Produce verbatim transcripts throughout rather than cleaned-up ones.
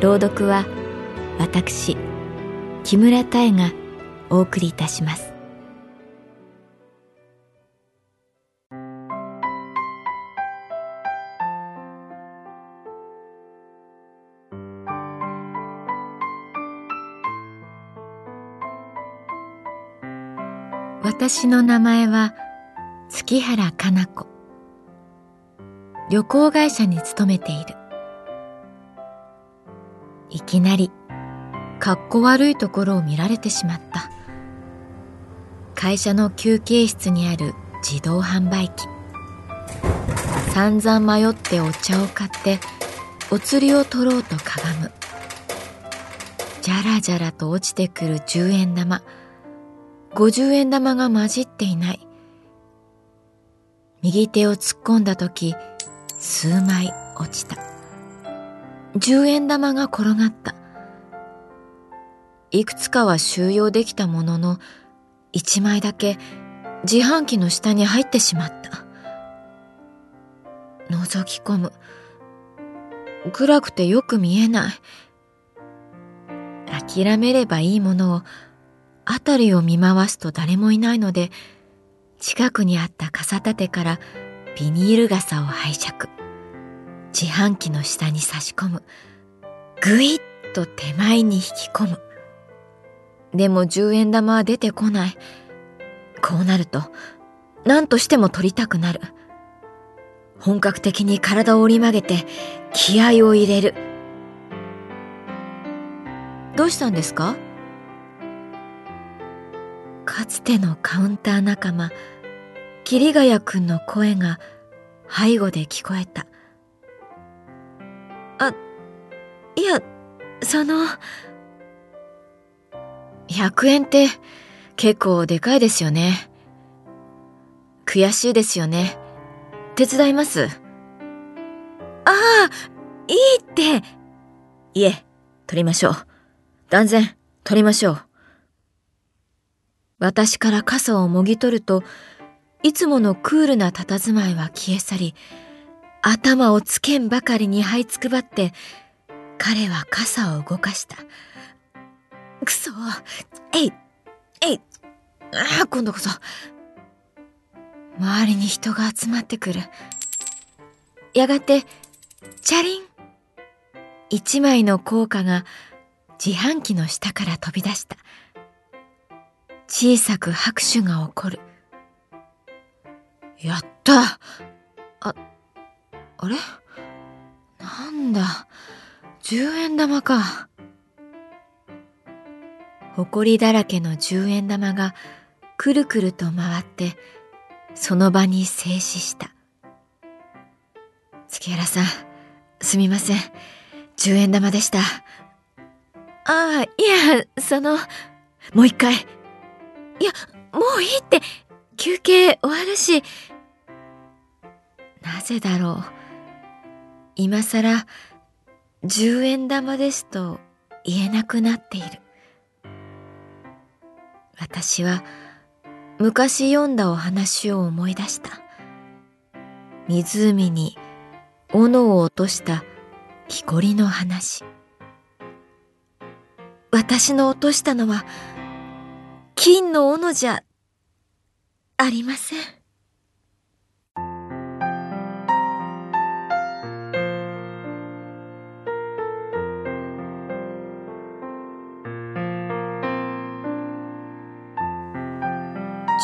朗読は私木村多江がお送りいたします。私の名前は月原かな子。旅行会社に勤めている。いきなりかっこ悪いところを見られてしまった。会社の休憩室にある自動販売機。散々迷ってお茶を買ってお釣りを取ろうとかがむ。じゃらじゃらと落ちてくるじゅうえん玉。ごじゅうえん玉が混じっていない。右手を突っ込んだとき、数枚落ちた。じゅうえん玉が転がった。いくつかは収容できたものの、いちまいだけ自販機の下に入ってしまった。覗き込む。暗くてよく見えない。諦めればいいものを、辺りを見回すと誰もいないので、近くにあった傘立てからビニール傘を拝借。自販機の下に差し込む。ぐいっと手前に引き込む。でもじゅうえん玉は出てこない。こうなると、何としても取りたくなる。本格的に体を折り曲げて気合を入れる。どうしたんですか？かつてのカウンター仲間、桐ヶ谷くんの声が背後で聞こえた。あ、いや、その、ひゃくえんって結構でかいですよね。悔しいですよね。手伝います。ああ、いいって。いえ、取りましょう。断然、取りましょう。私から傘をもぎ取ると、いつものクールな佇まいは消え去り、頭をつけんばかりに這いつくばって、彼は傘を動かした。くそ、えい、えい、ああ、今度こそ。周りに人が集まってくる。やがて、チャリン。一枚の硬貨が自販機の下から飛び出した。小さく拍手が起こる。やった!あ、あれ?なんだ、じゅうえん玉か。埃だらけのじゅうえん玉がくるくると回って、その場に静止した。月原さん、すみません。じゅうえん玉でした。ああ、いや、その、もう一回。いや、もういいって、休憩終わるし。なぜだろう。今さら、じゅうえん玉ですと言えなくなっている。私は、昔読んだお話を思い出した。湖に、斧を落とした木こりの話。私の落としたのは、金の斧じゃありません。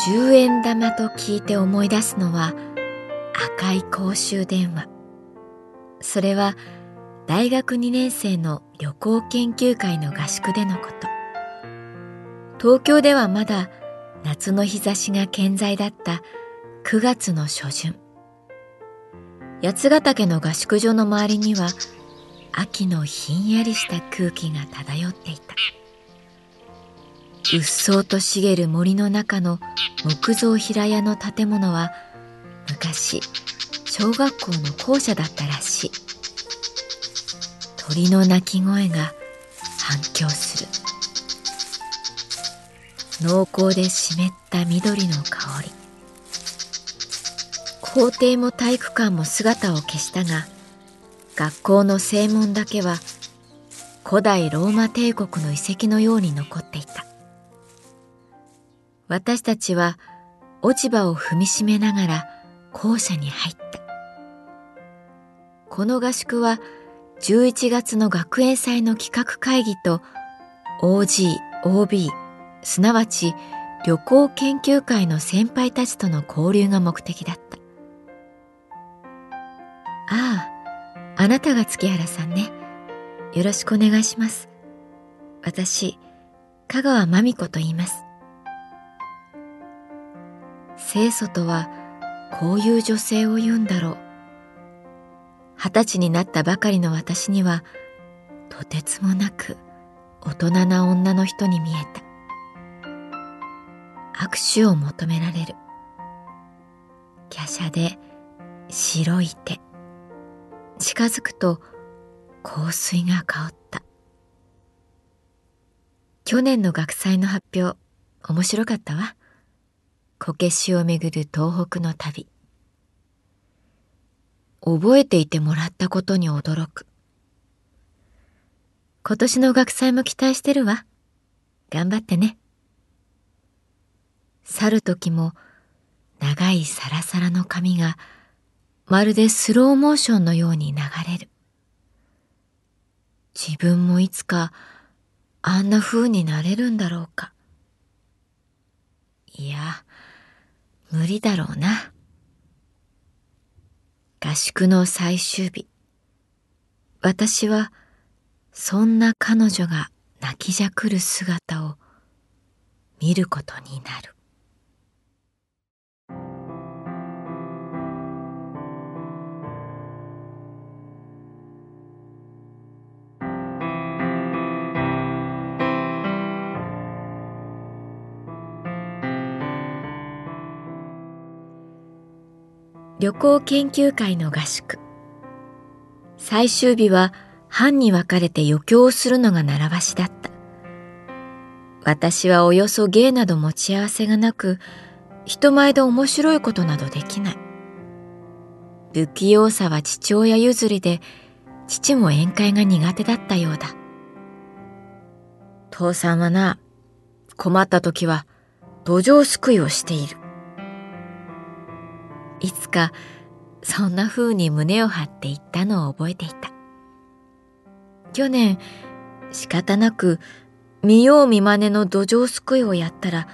十円玉と聞いて思い出すのは赤い公衆電話。それは大学にねん生の旅行研究会の合宿でのこと。東京ではまだ夏の日差しが健在だったくがつの初旬、八ヶ岳の合宿所の周りには秋のひんやりした空気が漂っていた。うっそうと茂る森の中の木造平屋の建物は昔小学校の校舎だったらしい。鳥の鳴き声が反響する。濃厚で湿った緑の香り。校庭も体育館も姿を消したが、学校の正門だけは古代ローマ帝国の遺跡のように残っていた。私たちは落ち葉を踏みしめながら校舎に入った。この合宿はじゅういちがつの学園祭の企画会議と オージー、オービー、すなわち旅行研究会の先輩たちとの交流が目的だった。ああ、あなたが月原さんね。よろしくお願いします。私、香川真美子と言います。清楚とはこういう女性を言うんだろう。二十歳になったばかりの私にはとてつもなく大人な女の人に見えた。握手を求められる。華奢で白い手。近づくと香水が香った。去年の学祭の発表、面白かったわ。こけしをめぐる東北の旅。覚えていてもらったことに驚く。今年の学祭も期待してるわ。頑張ってね。去る時も長いサラサラの髪がまるでスローモーションのように流れる。自分もいつかあんな風になれるんだろうか。いや、無理だろうな。合宿の最終日、私はそんな彼女が泣きじゃくる姿を見ることになる。旅行研究会の合宿。最終日は班に分かれて余興をするのが習わしだった。私はおよそ芸など持ち合わせがなく、人前で面白いことなどできない。不器用さは父親譲りで、父も宴会が苦手だったようだ。父さんはな、困った時は土壌すくいをしている。いつかそんな風に胸を張って言ったのを覚えていた。去年仕方なく見よう見まねの土壌すくいをやったら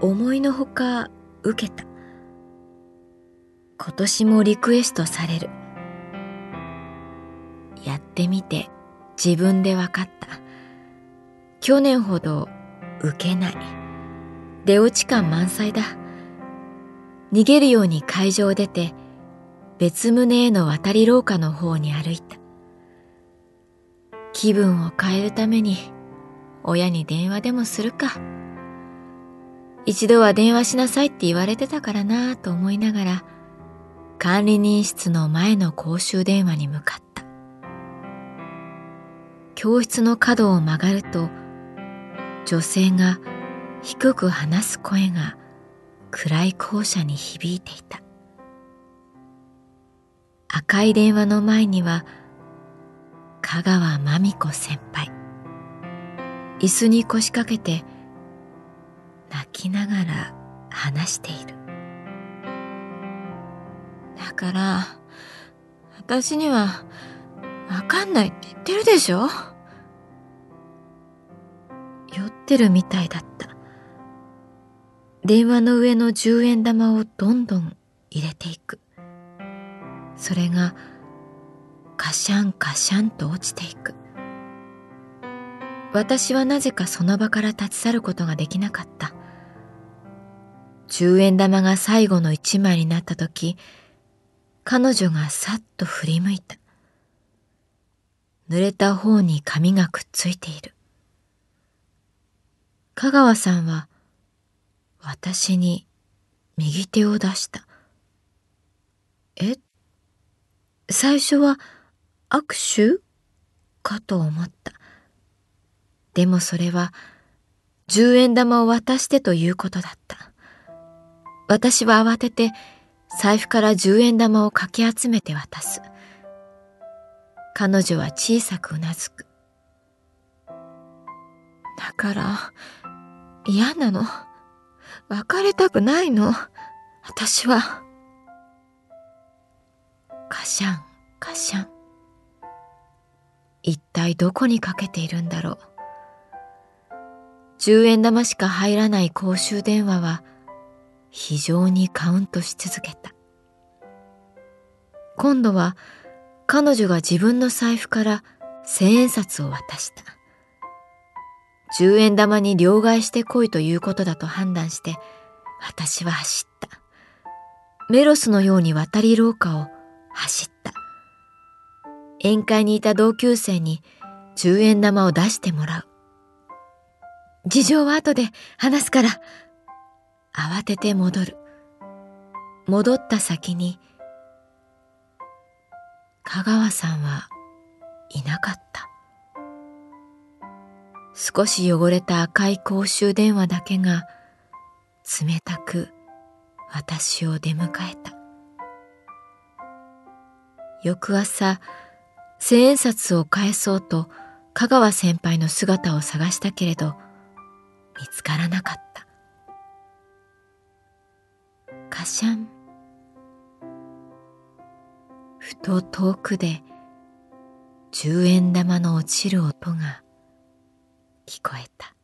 思いのほか受けた。今年もリクエストされる。やってみて自分で分かった。去年ほど受けない。出落ち感満載だ。逃げるように会場を出て、別棟への渡り廊下の方に歩いた。気分を変えるために、親に電話でもするか。一度は電話しなさいって言われてたからなぁと思いながら、管理人室の前の公衆電話に向かった。教室の角を曲がると、女性が低く話す声が、暗い校舎に響いていた。赤い電話の前には香川真美子先輩。椅子に腰掛けて泣きながら話している。だから私にはわかんないって言ってるでしょ。酔ってるみたいだった。電話の上の十円玉をどんどん入れていく。それがカシャンカシャンと落ちていく。私はなぜかその場から立ち去ることができなかった。十円玉が最後の一枚になったとき、彼女がさっと振り向いた。濡れた方に髪がくっついている。香川さんは私に右手を出した。え？最初は握手？かと思った。でもそれは十円玉を渡してということだった。私は慌てて財布から十円玉をかき集めて渡す。彼女は小さくうなずく。だから嫌なの。別れたくないの。私は。カシャンカシャン。一体どこにかけているんだろう。十円玉しか入らない公衆電話は非常にカウントし続けた。今度は彼女が自分の財布から千円札を渡した。十円玉に両替してこいということだと判断して、私は走った。メロスのように渡り廊下を走った。宴会にいた同級生に十円玉を出してもらう。事情は後で話すから。慌てて戻る。戻った先に、香川さんはいなかった。少し汚れた赤い公衆電話だけが冷たく私を出迎えた。翌朝、千円札を返そうと香川先輩の姿を探したけれど、見つからなかった。カシャン。ふと遠くで十円玉の落ちる音が聞こえた。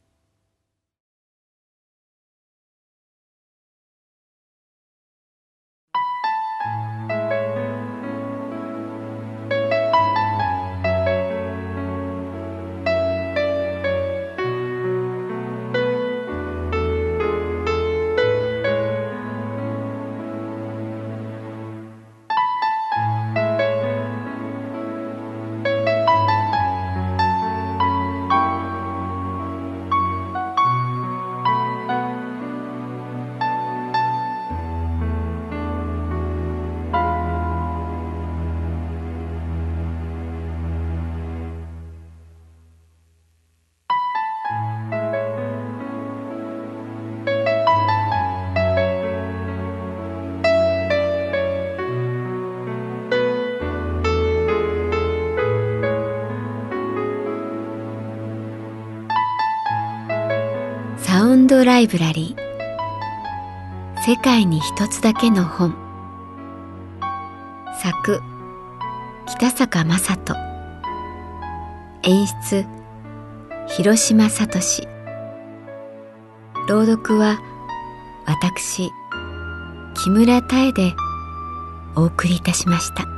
ライブラリー、世界に一つだけの本。作、北坂雅人。演出、広島聡。朗読は私木村多江でお送りいたしました。